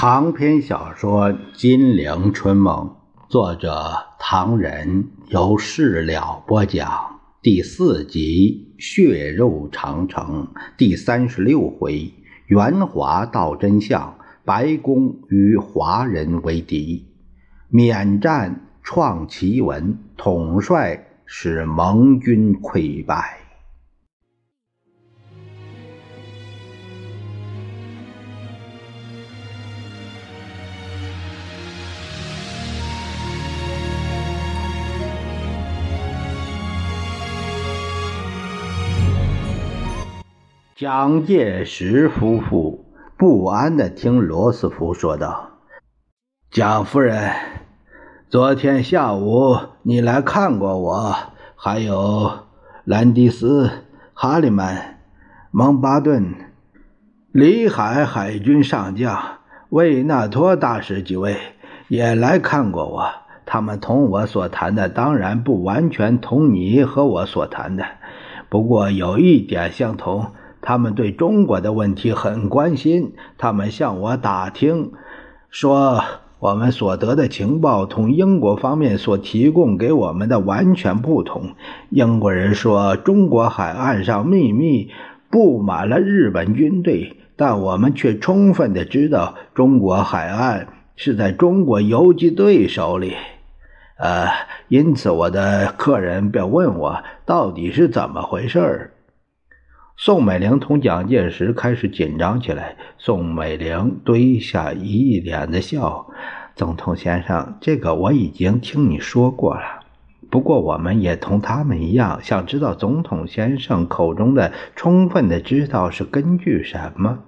长篇小说《金陵春梦》，作者唐人，由事了播讲，第4集《血肉长城》第36回，援华道真相，白宫与华人为敌，缅战创奇闻，统帅使盟军溃败。蒋介石夫妇不安地听罗斯福说道：“蒋夫人，昨天下午你来看过我，还有兰迪斯、哈里曼、蒙巴顿、里海海军上将、魏纳托大使几位也来看过我。他们同我所谈的当然不完全同你和我所谈的，不过有一点相同，他们对中国的问题很关心。他们向我打听，说我们所得的情报同英国方面所提供给我们的完全不同。英国人说中国海岸上秘密布满了日本军队，但我们却充分的知道中国海岸是在中国游击队手里。因此我的客人便问我到底是怎么回事。”宋美龄同蒋介石开始紧张起来，宋美龄堆下一脸的笑：“总统先生，这个我已经听你说过了，不过我们也同他们一样，想知道总统先生口中的充分的知道是根据什么。”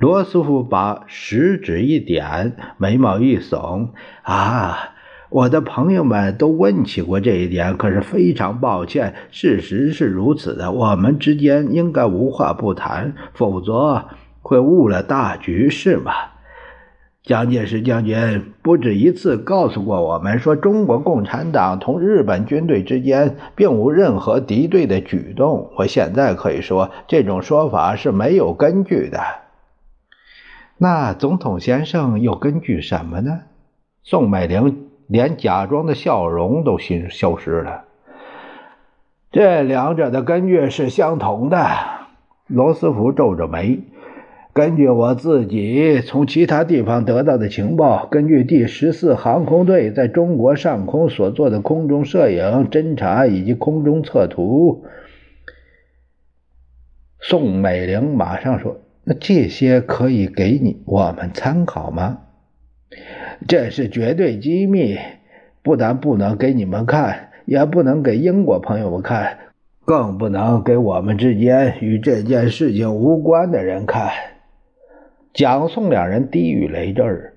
罗斯福把食指一点，眉毛一耸：“啊，我的朋友们都问起过这一点，可是非常抱歉，事实是如此的。我们之间应该无话不谈，否则会误了大局，是吗？蒋介石将军不止一次告诉过我们，说中国共产党同日本军队之间并无任何敌对的举动。我现在可以说，这种说法是没有根据的。”“那总统先生又根据什么呢？”宋美龄连假装的笑容都消失了。“这两者的根据是相同的。”罗斯福皱着眉：“根据我自己从其他地方得到的情报，根据第14航空队在中国上空所做的空中摄影、侦察以及空中测图。”宋美龄马上说：“那这些可以给我们参考吗？”“这是绝对机密，不但不能给你们看，也不能给英国朋友们看，更不能给我们之间与这件事情无关的人看。”蒋宋两人低语雷阵：“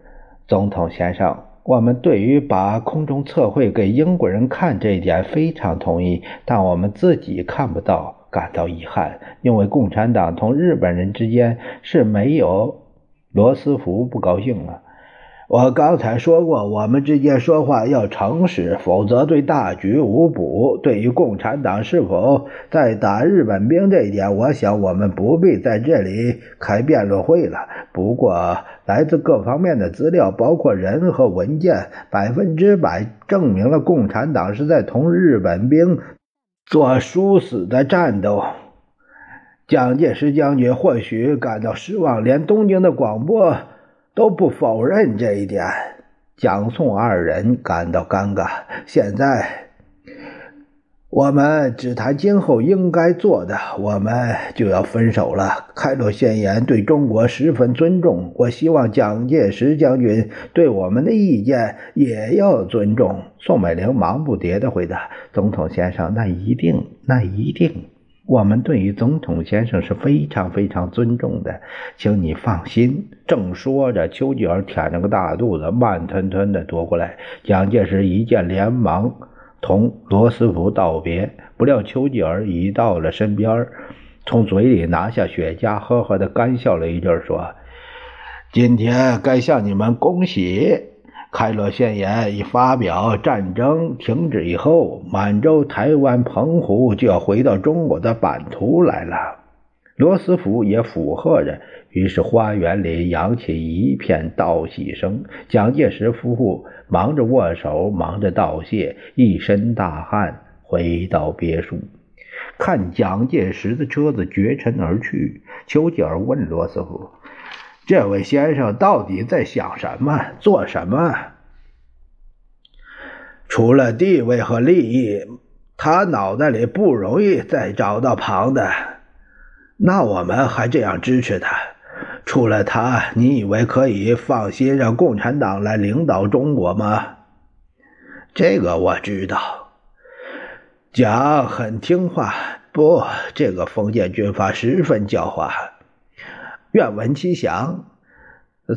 总统先生，我们对于把空中测绘给英国人看这一点非常同意，但我们自己看不到，感到遗憾，因为共产党同日本人之间是没有……”罗斯福不高兴了：“我刚才说过，我们之间说话要诚实，否则对大局无补。对于共产党是否在打日本兵这一点，我想我们不必在这里开辩论会了。不过来自各方面的资料，包括人和文件，100%证明了共产党是在同日本兵做殊死的战斗。蒋介石将军或许感到失望，连东京的广播都不否认这一点。”蒋宋二人感到尴尬。“现在我们只谈今后应该做的，我们就要分手了。开罗宣言对中国十分尊重，我希望蒋介石将军对我们的意见也要尊重。”宋美龄忙不迭地回答：“总统先生，那一定。我们对于总统先生是非常非常尊重的，请你放心。”正说着，丘吉尔舔着个大肚子，慢吞吞地夺过来。蒋介石一见，连忙同罗斯福道别，不料丘吉尔已到了身边，从嘴里拿下雪茄，呵呵地干笑了一阵，说：“今天该向你们恭喜。开罗宣言一发表，战争停止以后，满洲、台湾、澎湖就要回到中国的版图来了。”罗斯福也附和着，于是花园里扬起一片道喜声。蒋介石夫妇忙着握手，忙着道谢，一身大汗回到别墅。看蒋介石的车子绝尘而去，丘吉尔问罗斯福：“这位先生到底在想什么，做什么？除了地位和利益，他脑袋里不容易再找到旁的。那我们还这样支持他？除了他，你以为可以放心让共产党来领导中国吗？”“这个我知道。蒋很听话，不，这个封建军阀十分狡猾。愿闻其详。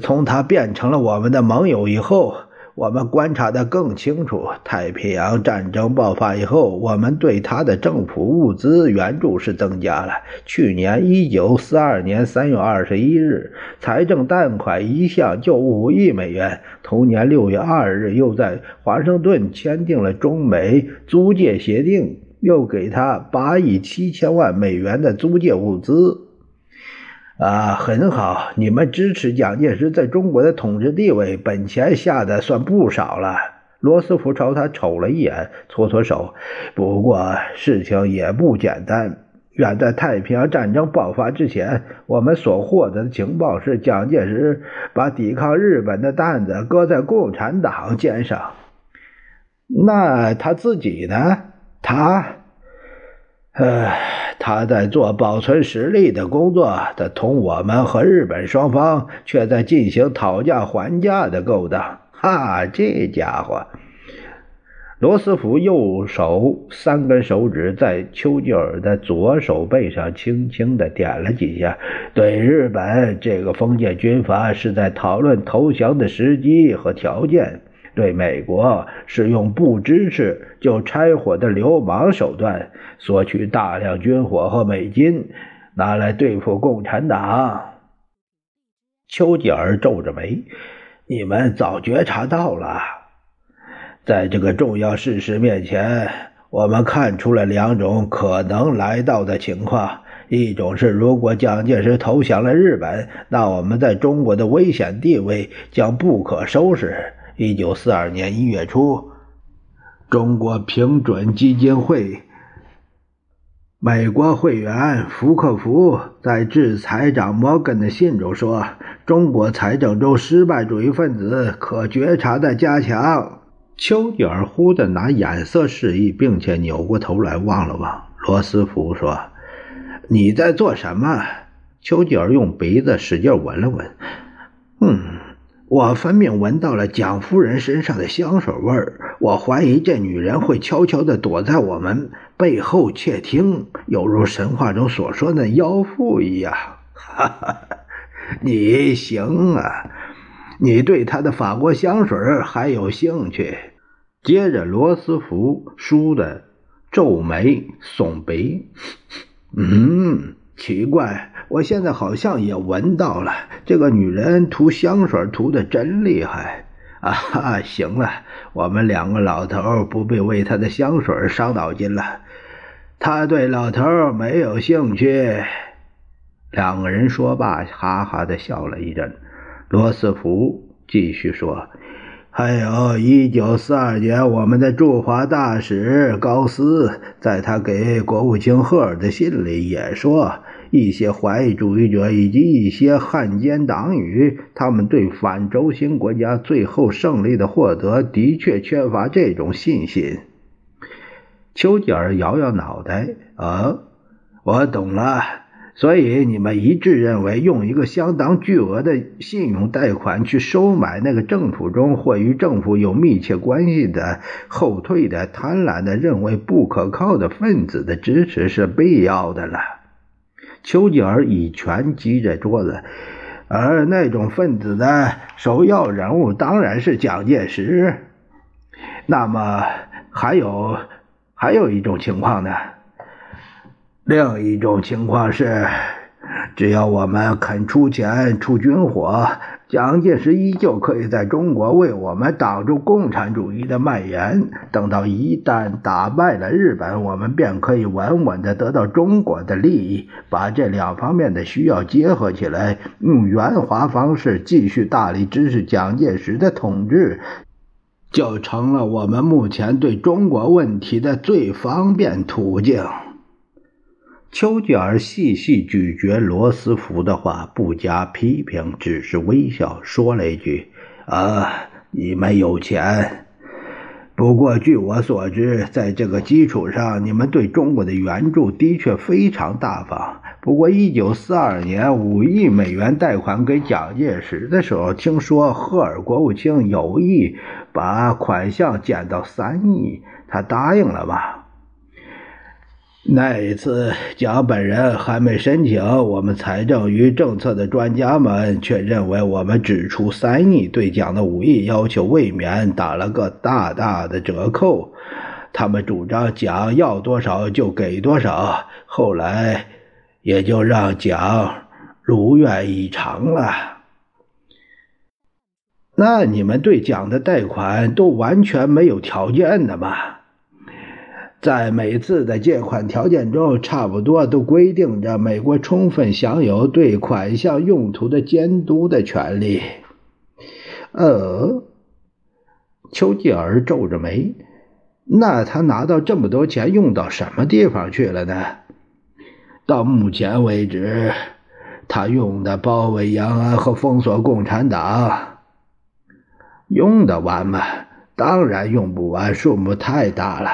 从他变成了我们的盟友以后，我们观察得更清楚。太平洋战争爆发以后，我们对他的政府物资援助是增加了。去年1942年3月21日，财政贷款一项就5亿美元。同年6月2日，又在华盛顿签订了中美租借协定，又给他8亿7千万美元的租借物资。啊，很好，你们支持蒋介石在中国的统治地位，本钱下的算不少了。”罗斯福朝他瞅了一眼，搓搓手。“不过事情也不简单。远在太平洋战争爆发之前，我们所获得的情报是蒋介石把抵抗日本的担子搁在共产党肩上。那他自己呢？他在做保存实力的工作，他同我们和日本双方却在进行讨价还价的勾当。哈，这家伙！”罗斯福右手三根手指在丘吉尔的左手背上轻轻地点了几下。“对日本，这个封建军阀是在讨论投降的时机和条件。对美国，是用不支持就拆伙的流氓手段，索取大量军火和美金，拿来对付共产党。”丘吉尔皱着眉：“你们早觉察到了。在这个重要事实面前，我们看出了两种可能来到的情况。一种是，如果蒋介石投降了日本，那我们在中国的危险地位将不可收拾。1942年1月初，中国平准基金会美国会员福克福在致财长摩根的信中说，中国财政中失败主义分子可觉察的加强。”丘吉尔忽地拿眼色示意，并且扭过头来望了望。罗斯福说：“你在做什么？”丘吉尔用鼻子使劲闻了闻。“我分明闻到了蒋夫人身上的香水味儿，我怀疑这女人会悄悄地躲在我们背后窃听，有如神话中所说的妖妇一样。”“哈哈，你行啊，你对她的法国香水还有兴趣。”接着罗斯福倏地皱眉耸鼻：“奇怪，我现在好像也闻到了，这个女人涂香水涂得真厉害。啊，行了，我们两个老头不必为她的香水伤脑筋了，她对老头没有兴趣。”两个人说罢，哈哈地笑了一阵。罗斯福继续说：“还有1942年，我们的驻华大使高斯在他给国务卿赫尔的信里也说，一些怀疑主义者以及一些汉奸党羽，他们对反轴心国家最后胜利的获得的确缺乏这种信心。”丘吉尔摇摇脑袋：“我懂了。所以你们一致认为，用一个相当巨额的信用贷款去收买那个政府中或与政府有密切关系的后退的贪婪的认为不可靠的分子的支持是必要的了。”丘吉尔以拳击着桌子：“而那种分子的首要人物当然是蒋介石。那么还有一种情况呢？另一种情况是，只要我们肯出钱出军火，蒋介石依旧可以在中国为我们挡住共产主义的蔓延。等到一旦打败了日本，我们便可以稳稳地得到中国的利益。把这两方面的需要结合起来，用援华方式继续大力支持蒋介石的统治，就成了我们目前对中国问题的最方便途径。丘吉尔细细咀嚼罗斯福的话，不加批评，只是微笑，说了一句：“啊，你们有钱。不过据我所知，在这个基础上，你们对中国的援助的确非常大方。不过1942年5亿美元贷款给蒋介石的时候，听说赫尔国务卿有意把款项减到3亿，他答应了吧？”那一次，蒋本人还没申请，我们财政与政策的专家们却认为我们只出3亿，对蒋的5亿要求未免打了个大大的折扣。他们主张蒋要多少就给多少，后来也就让蒋如愿以偿了。那你们对蒋的贷款都完全没有条件的吗？在每次的借款条件中，差不多都规定着美国充分享有对款项用途的监督的权利。丘吉尔皱着眉，那他拿到这么多钱用到什么地方去了呢？到目前为止，他用的包围延安和封锁共产党。用得完吗？当然用不完，数目太大了。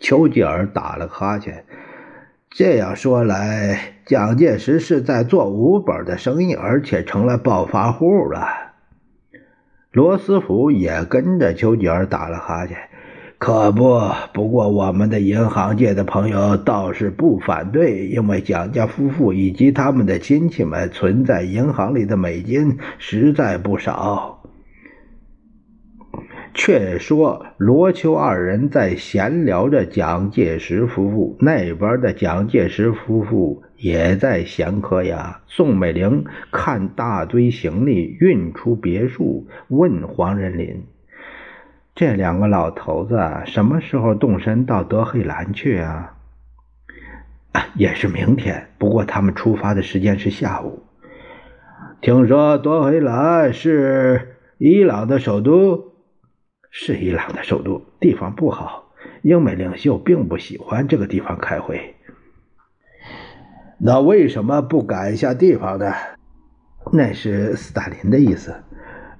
丘吉尔打了哈欠，这样说来，蒋介石是在做无本的生意，而且成了暴发户了。罗斯福也跟着丘吉尔打了哈欠，可不过我们的银行界的朋友倒是不反对，因为蒋家夫妇以及他们的亲戚们存在银行里的美金实在不少。却说罗丘二人在闲聊着蒋介石夫妇，那边的蒋介石夫妇也在闲嗑呀。宋美龄看大堆行李运出别墅，问黄仁霖：“这两个老头子什么时候动身到德黑兰去啊？”“也是明天，不过他们出发的时间是下午。”“听说德黑兰是伊朗的首都？”“是伊朗的首都，地方不好，英美领袖并不喜欢这个地方开会。”“那为什么不改一下地方呢？”“那是斯大林的意思，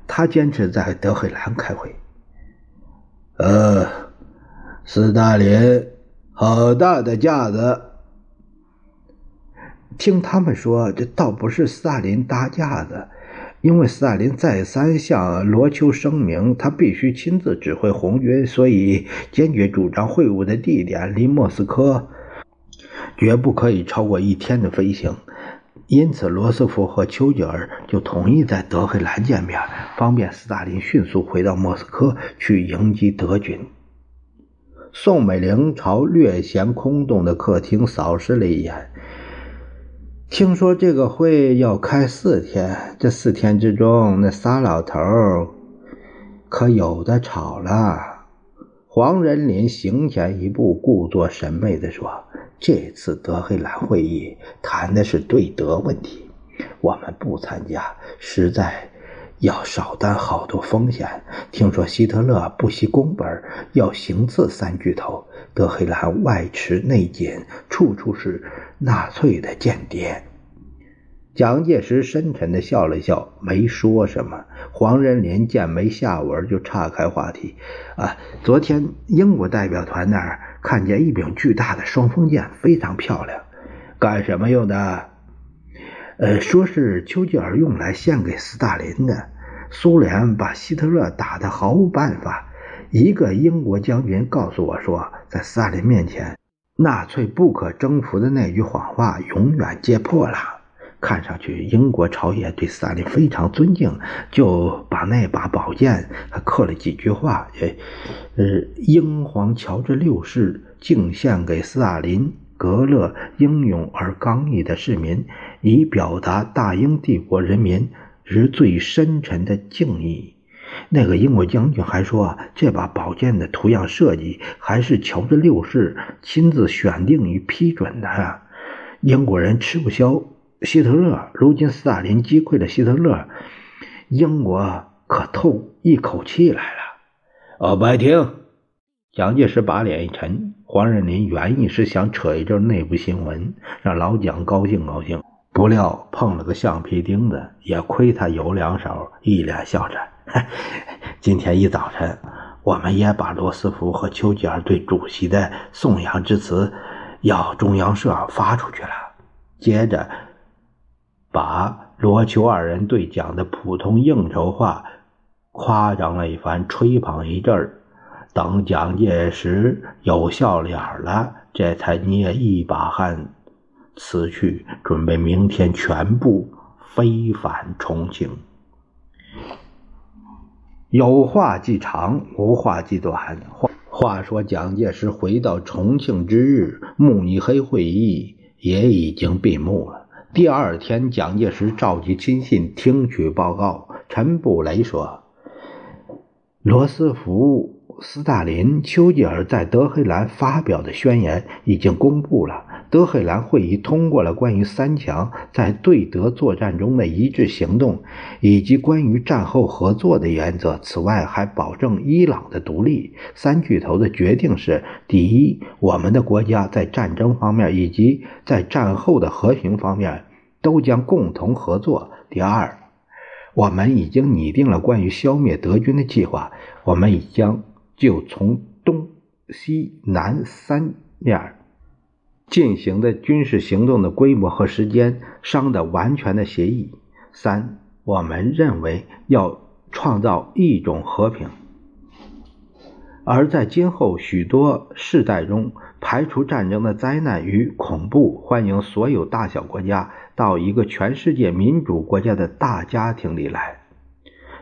他坚持在德黑兰开会。”“斯大林好大的架子。”“听他们说，这倒不是斯大林搭架子。因为斯大林再三向罗丘声明，他必须亲自指挥红军，所以坚决主张会晤的地点离莫斯科绝不可以超过1天的飞行。因此罗斯福和丘吉尔就同意在德黑兰见面，方便斯大林迅速回到莫斯科去迎击德军。”宋美龄朝略显空洞的客厅扫视了一眼，听说这个会要开4天，这4天之中，那仨老头可有的吵了。黄仁霖行前一步，故作神秘地说：“这次德黑兰会议谈的是对德问题，我们不参加，实在要少担好多风险。听说希特勒不惜工本，要行刺3巨头，德黑兰外弛内紧，处处是纳粹的间谍。”蒋介石深沉地笑了笑，没说什么。黄仁霖见没下文，就岔开话题：“昨天英国代表团那儿看见一柄巨大的双锋剑，非常漂亮。”“干什么用的？”“说是丘吉尔用来献给斯大林的。苏联把希特勒打得毫无办法，一个英国将军告诉我说，在斯大林面前，纳粹不可征服的那句谎话永远揭破了。看上去英国朝野对斯大林非常尊敬，就把那把宝剑还刻了几句话，英皇乔治6世敬献给斯大林，格勒英勇而刚毅的市民，以表达大英帝国人民之最深沉的敬意。那个英国将军还说，这把宝剑的图样设计还是乔治六世亲自选定与批准的。英国人吃不消希特勒，如今斯大林击溃了希特勒，英国可透一口气来了。白厅，蒋介石把脸一沉。黄仁霖原意是想扯一阵内部新闻，让老蒋高兴高兴，不料碰了个橡皮钉子，也亏他有两手，一脸笑着。今天一早晨，我们也把罗斯福和丘吉尔对主席的颂扬之词要中央社发出去了。接着把罗丘二人对蒋的普通应酬话夸张了一番，吹捧一阵儿，等蒋介石有笑脸了，这才捏一把汗辞去，准备明天全部飞返重庆。有话即长，无话即短。话说蒋介石回到重庆之日，慕尼黑会议也已经闭幕了。第二天，蒋介石召集亲信听取报告。陈布雷说，罗斯福、斯大林、丘吉尔在德黑兰发表的宣言已经公布了，德黑兰会议通过了关于三强在对德作战中的一致行动，以及关于战后合作的原则，此外还保证伊朗的独立。三巨头的决定是，第一，我们的国家在战争方面以及在战后的和平方面都将共同合作；第二，我们已经拟定了关于消灭德军的计划，我们已经就从东西南三面进行的军事行动的规模和时间商得完全的协议；三，我们认为要创造一种和平，而在今后许多世代中排除战争的灾难与恐怖，欢迎所有大小国家到一个全世界民主国家的大家庭里来。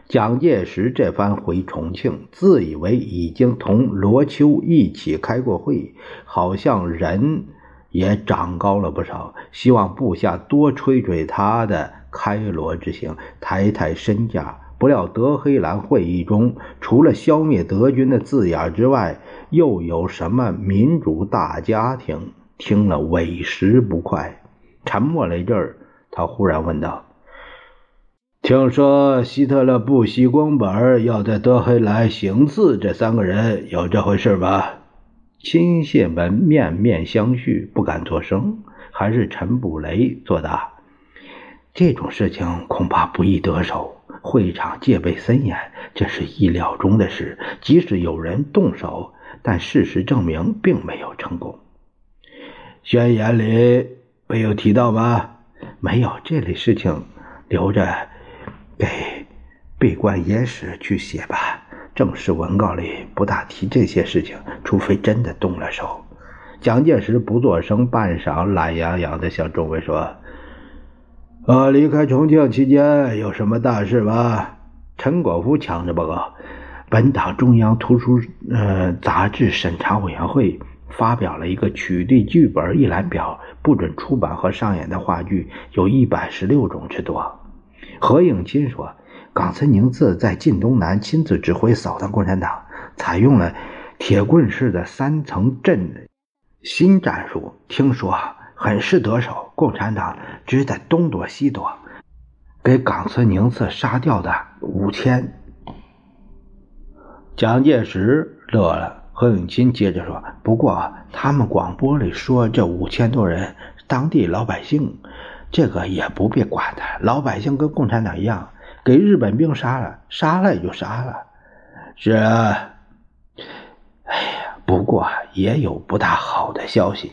蒋介石这番回重庆，自以为已经同罗秋一起开过会，好像人也长高了不少，希望部下多吹吹他的开罗之行，抬抬身价。不料德黑兰会议中，除了消灭德军的字眼之外，又有什么民主大家庭？听了委实不快。沉默了一阵儿，他忽然问道：“听说希特勒不惜工本要在德黑兰行刺这三个人，有这回事吧？”亲信们面面相觑，不敢作声，还是陈布雷作答：“这种事情恐怕不易得手。”会场戒备森严，这是意料中的事，即使有人动手，但事实证明并没有成功。宣言里没有提到吗？没有，这类事情留着给闭关野史去写吧，正式文告里不大提这些事情，除非真的动了手。蒋介石不作声，半晌懒洋洋地向周围说：“离开重庆期间有什么大事吗？”陈果夫抢着报告：“本党中央图书杂志审查委员会发表了一个取缔剧本一览表，不准出版和上演的话剧有116种之多。”何应钦说：“冈村宁次在晋东南亲自指挥扫荡共产党，采用了铁棍式的三层阵新战术，听说很是得手，共产党只得东躲西躲，给冈村宁次杀掉的5000。”蒋介石乐了。何应钦接着说：“不过他们广播里说这5000多人当地老百姓，这个也不必管他，老百姓跟共产党一样，给日本兵杀了，杀了也就杀了。”“是啊，哎呀，不过也有不大好的消息。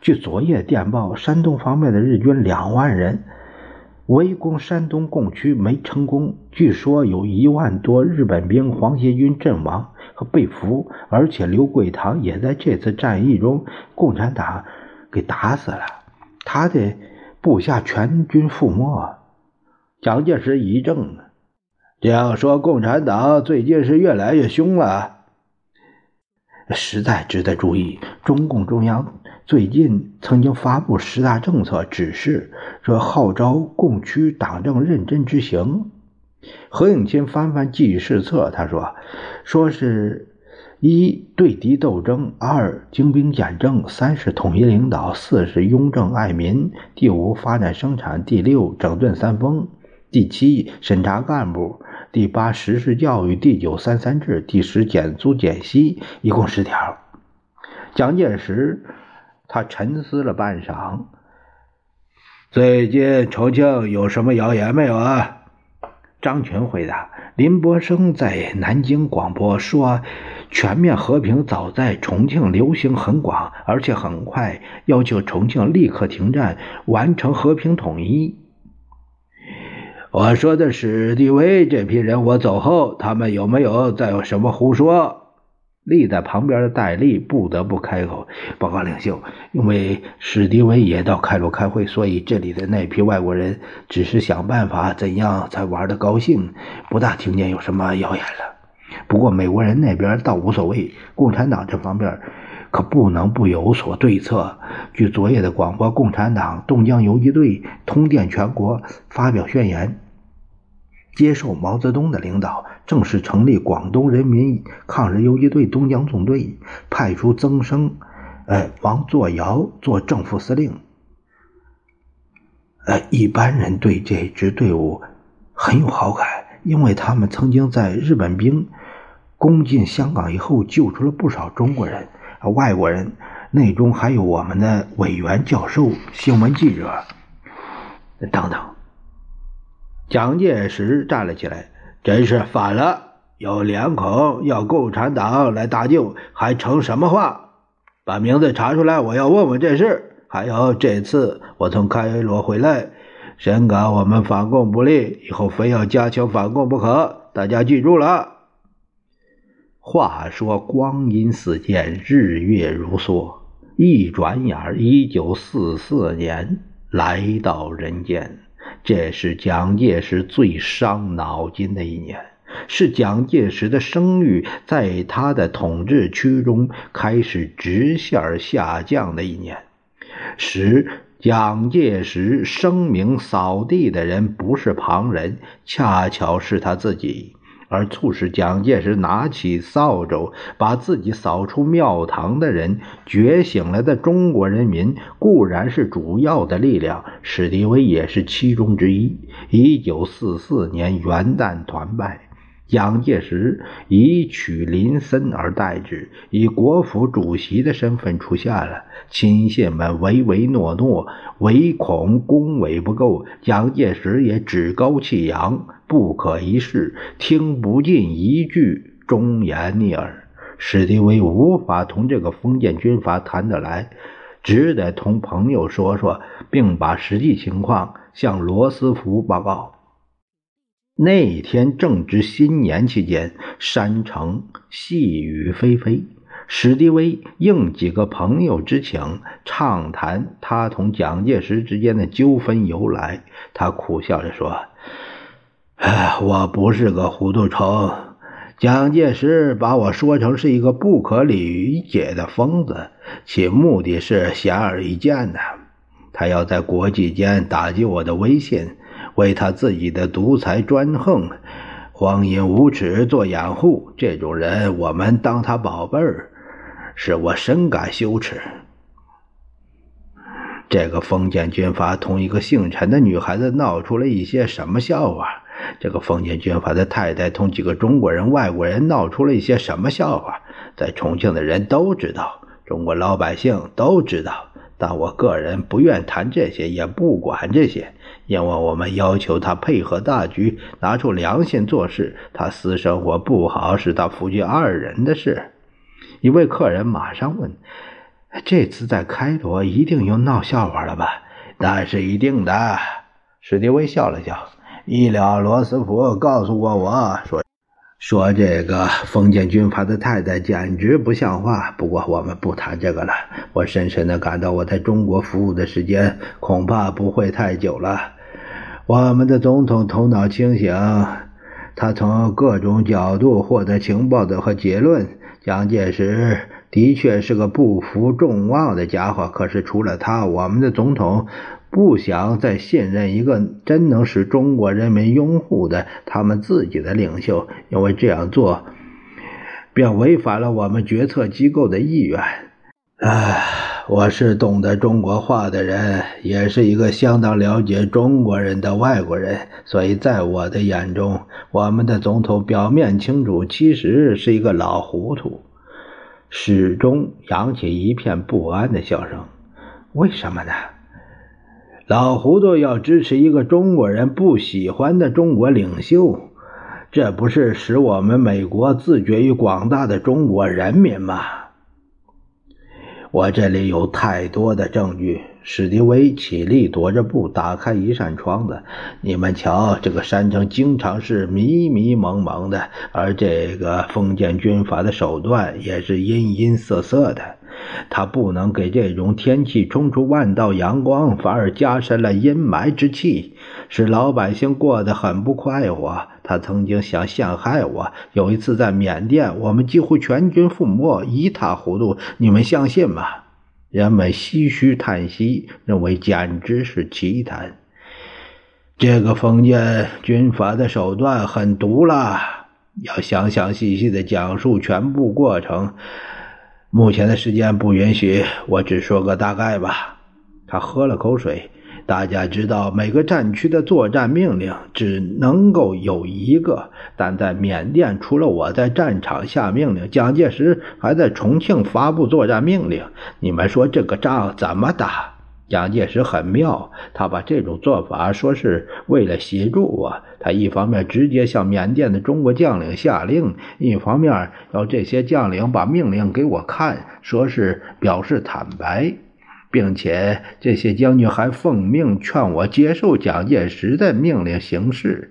据昨夜电报，山东方面的日军2万人围攻山东共区没成功，据说有1万多日本兵皇协军阵亡和被俘，而且刘桂堂也在这次战役中共产党给打死了，他的部下全军覆没。”蒋介石一怔：“这样说共产党最近是越来越凶了？”“实在值得注意，中共中央最近曾经发布十大政策指示，这号召共区党政认真执行。何应钦翻翻记事册，他说是一对敌斗争，二精兵简政，三是统一领导，四是雍正爱民，第五发展生产，第六整顿三风，第七审查干部，第八实施教育，第九333制，第10减租减息，一共10条。蒋介石他沉思了半晌，最近重庆有什么谣言没有啊？张群回答，林伯生在南京广播说，全面和平早在重庆流行很广，而且很快，要求重庆立刻停战，完成和平统一。我说的史迪威这批人，我走后，他们有没有再有什么胡说？立在旁边的戴笠不得不开口，报告领袖，因为史迪威也到开罗开会，所以这里的那批外国人只是想办法怎样才玩得高兴，不大听见有什么谣言了。不过美国人那边倒无所谓，共产党这方面可不能不有所对策。据昨夜的广播，共产党东江游击队通电全国，发表宣言，接受毛泽东的领导，正式成立广东人民抗日游击队东江纵队，派出曾生、王作尧做正副司令。一般人对这支队伍很有好感，因为他们曾经在日本兵攻进香港以后救出了不少中国人、外国人，内中还有我们的委员、教授、新闻记者等等。蒋介石站了起来，真是反了，有脸孔要共产党来搭救，还成什么话？把名字查出来，我要问问这事。还有这次我从开罗回来，深感我们反共不力，以后非要加强反共不可，大家记住了。话说光阴似箭，日月如梭，一转眼1944年来到人间。这是蒋介石最伤脑筋的一年，是蒋介石的声誉在他的统治区中开始直线下降的一年。使蒋介石声名扫地的人不是旁人，恰巧是他自己，而促使蒋介石拿起扫帚把自己扫出庙堂的人，觉醒了的中国人民固然是主要的力量，史迪威也是其中之一。1944年元旦团拜，蒋介石以取林森而代之，以国府主席的身份出现了。亲信们唯唯诺诺，唯恐恭维不够，蒋介石也趾高气扬，不可一世，听不进一句忠言逆耳。史迪威无法同这个封建军阀谈得来，只得同朋友说说，并把实际情况向罗斯福报告。那天正值新年期间，山城细雨霏霏，史迪威应几个朋友之请，畅谈他同蒋介石之间的纠纷由来。他苦笑着说，我不是个糊涂虫，蒋介石把我说成是一个不可理解的疯子，其目的是显而易见的，他要在国际间打击我的威信，为他自己的独裁专横、荒淫无耻做掩护。这种人我们当他宝贝儿，使我深感羞耻。这个封建军阀同一个姓陈的女孩子闹出了一些什么笑话？这个封建军阀的太太同几个中国人、外国人闹出了一些什么笑话？在重庆的人都知道，中国老百姓都知道，但我个人不愿谈这些，也不管这些，因为我们要求他配合大局，拿出良心做事。他私生活不好，是他夫妻二人的事。一位客人马上问，这次在开罗一定又闹笑话了吧？那是一定的。史迪威笑了笑，医疗罗斯福告诉过我，说这个封建军阀的太太简直不像话。不过我们不谈这个了，我深深地感到我在中国服务的时间恐怕不会太久了。我们的总统头脑清醒，他从各种角度获得情报的和结论，蒋介石的确是个不负众望的家伙，可是除了他，我们的总统不想再信任一个真能使中国人民拥护的他们自己的领袖，因为这样做便违反了我们决策机构的意愿。我是懂得中国话的人，也是一个相当了解中国人的外国人，所以在我的眼中，我们的总统表面清楚，其实是一个老糊涂。始终扬起一片不安的笑声。为什么呢？老糊涂要支持一个中国人不喜欢的中国领袖，这不是使我们美国自绝于广大的中国人民吗？我这里有太多的证据。史迪威起立，踱着步，打开一扇窗子。你们瞧，这个山城经常是迷迷蒙蒙的，而这个封建军阀的手段也是阴阴涩涩的。它不能给这种天气冲出万道阳光，反而加深了阴霾之气，使老百姓过得很不快活。他曾经想陷害我，有一次在缅甸，我们几乎全军覆没，一塌糊涂，你们相信吗？人们唏嘘叹息，认为简直是奇谈。这个封建军阀的手段很毒辣，要详详细细的讲述全部过程，目前的时间不允许，我只说个大概吧。他喝了口水。大家知道，每个战区的作战命令只能够有一个，但在缅甸，除了我在战场下命令，蒋介石还在重庆发布作战命令。你们说这个仗怎么打？蒋介石很妙，他把这种做法说是为了协助我。他一方面直接向缅甸的中国将领下令，一方面要这些将领把命令给我看，说是表示坦白，并且这些将军还奉命劝我接受蒋介石的命令行事。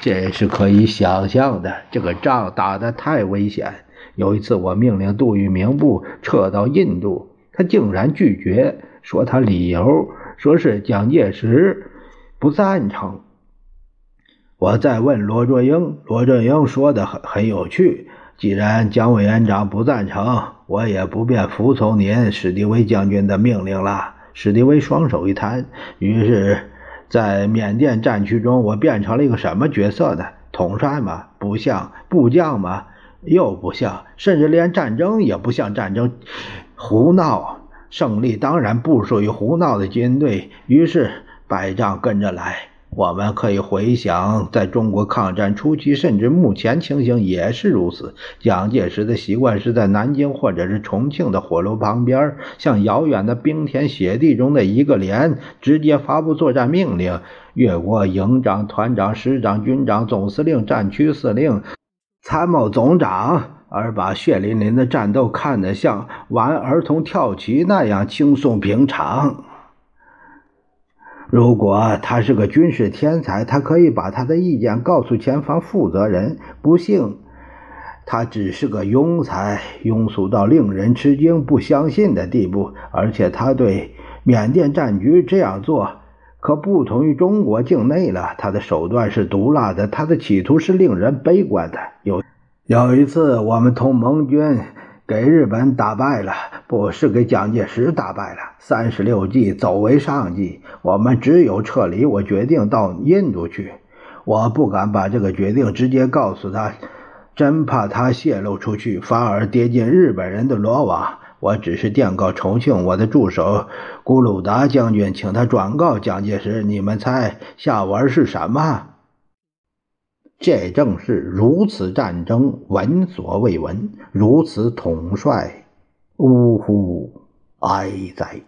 这是可以想象的，这个仗打得太危险。有一次我命令杜聿明部撤到印度，他竟然拒绝，说他理由说是蒋介石不赞成。我再问罗卓英，罗卓英说的很有趣，既然蒋委员长不赞成，我也不便服从您史迪威将军的命令了。史迪威双手一摊。于是在缅甸战区中，我变成了一个什么角色呢？统帅吗？不像。部将吗？又不像。甚至连战争也不像战争，胡闹。胜利当然不属于胡闹的军队，于是败仗跟着来。我们可以回想，在中国抗战初期，甚至目前情形也是如此。蒋介石的习惯是在南京或者是重庆的火炉旁边，向遥远的冰天雪地中的一个连直接发布作战命令，越过营长、团长、师长、军长、总司令、战区司令、参谋总长，而把血淋淋的战斗看得像玩儿童跳棋那样轻松平常。如果他是个军事天才，他可以把他的意见告诉前方负责人。不幸，他只是个庸才，庸俗到令人吃惊、不相信的地步。而且他对缅甸战局这样做，可不同于中国境内了。他的手段是毒辣的，他的企图是令人悲观的。有一次，我们同盟军给日本打败了，不是给蒋介石打败了。36计走为上计，我们只有撤离。我决定到印度去，我不敢把这个决定直接告诉他，真怕他泄露出去，反而跌进日本人的罗网。我只是电告重庆我的助手古鲁达将军，请他转告蒋介石。你们猜下文是什么？这正是如此战争闻所未闻，如此统帅，呜呼哀哉。